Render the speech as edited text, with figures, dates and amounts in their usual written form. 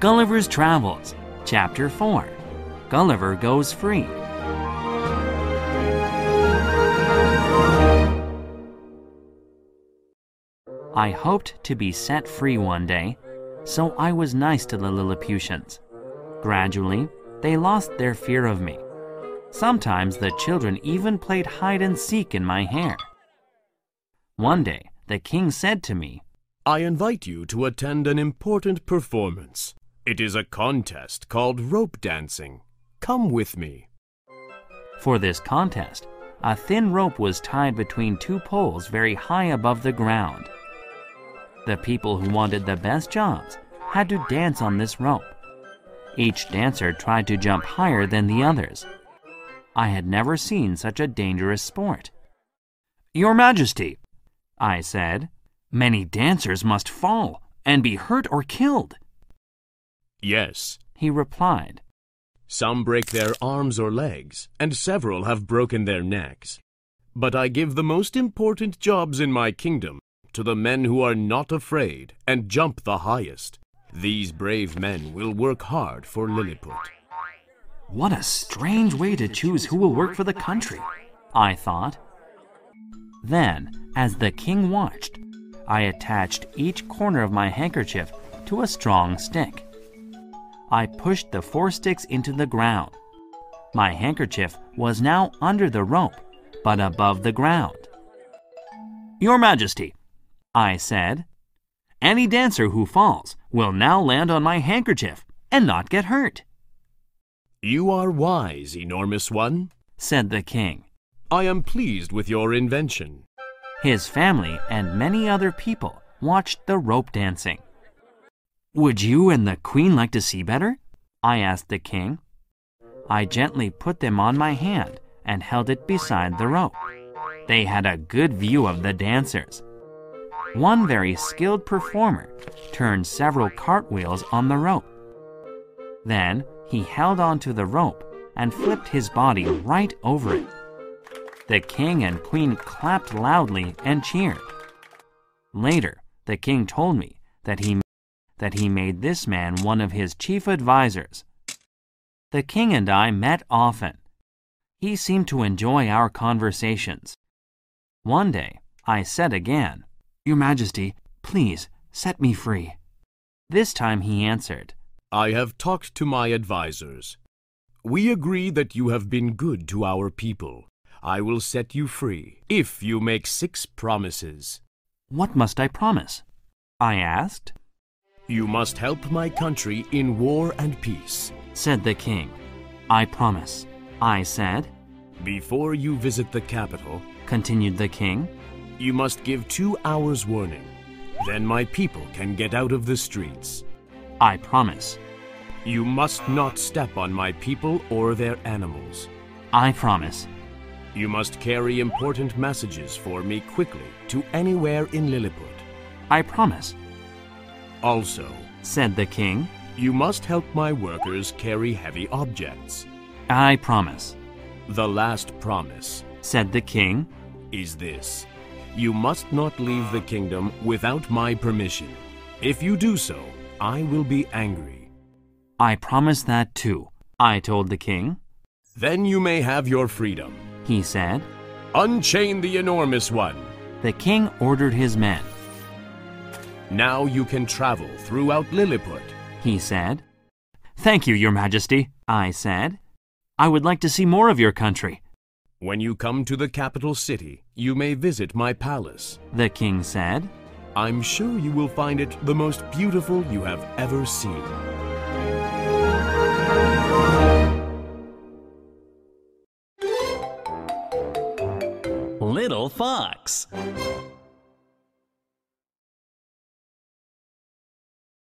Gulliver's Travels, Chapter 4, Gulliver Goes Free. I hoped to be set free one day, so I was nice to the Lilliputians. Gradually, they lost their fear of me. Sometimes the children even played hide and seek in my hair. One day, the king said to me, "I invite you to attend an important performance. It is a contest called rope dancing. Come with me." For this contest, a thin rope was tied between two poles very high above the ground. The people who wanted the best jobs had to dance on this rope. Each dancer tried to jump higher than the others. I had never seen such a dangerous sport. "Your Majesty," I said, "many dancers must fall and be hurt or killed." "Yes," he replied. "Some break their arms or legs, and several have broken their necks. But I give the most important jobs in my kingdom to the men who are not afraid and jump the highest. These brave men will work hard for Lilliput." What a strange way to choose who will work for the country, I thought. Then, as the king watched, I attached each corner of my handkerchief to a strong stick. I pushed the 4 sticks into the ground. My handkerchief was now under the rope, but above the ground. "Your Majesty," I said, "any dancer who falls will now land on my handkerchief and not get hurt." "You are wise, enormous one," said the king. "I am pleased with your invention." His family and many other people watched the rope dancing. "Would you and the queen like to see better?" I asked the king. I gently put them on my hand and held it beside the rope. They had a good view of the dancers. One very skilled performer turned several cartwheels on the rope. Then he held onto the rope and flipped his body right over it. The king and queen clapped loudly and cheered. Later, the king told me that he made this man one of his chief advisors. The king and I met often. He seemed to enjoy our conversations. One day, I said again, "Your Majesty, please set me free." This time he answered, "I have talked to my advisors. We agree that you have been good to our people. I will set you free if you make 6 promises." "What must I promise?" I asked. "You must help my country in war and peace," said the king. "I promise," I said. "Before you visit the capital," continued the king, "you must give 2 hours' warning. Then my people can get out of the streets." "I promise." "You must not step on my people or their animals." "I promise." "You must carry important messages for me quickly to anywhere in Lilliput." "I promise." "Also," said the king, "you must help my workers carry heavy objects." "I promise." "The last promise," said the king, "is this. You must not leave the kingdom without my permission. If you do so, I will be angry." "I promise that too," I told the king. "Then you may have your freedom," he said. "Unchain the enormous one," the king ordered his men. "Now you can travel throughout Lilliput," he said. "Thank you, Your Majesty," I said. "I would like to see more of your country." "When you come to the capital city, you may visit my palace," the king said. "I'm sure you will find it the most beautiful you have ever seen." Little Fox.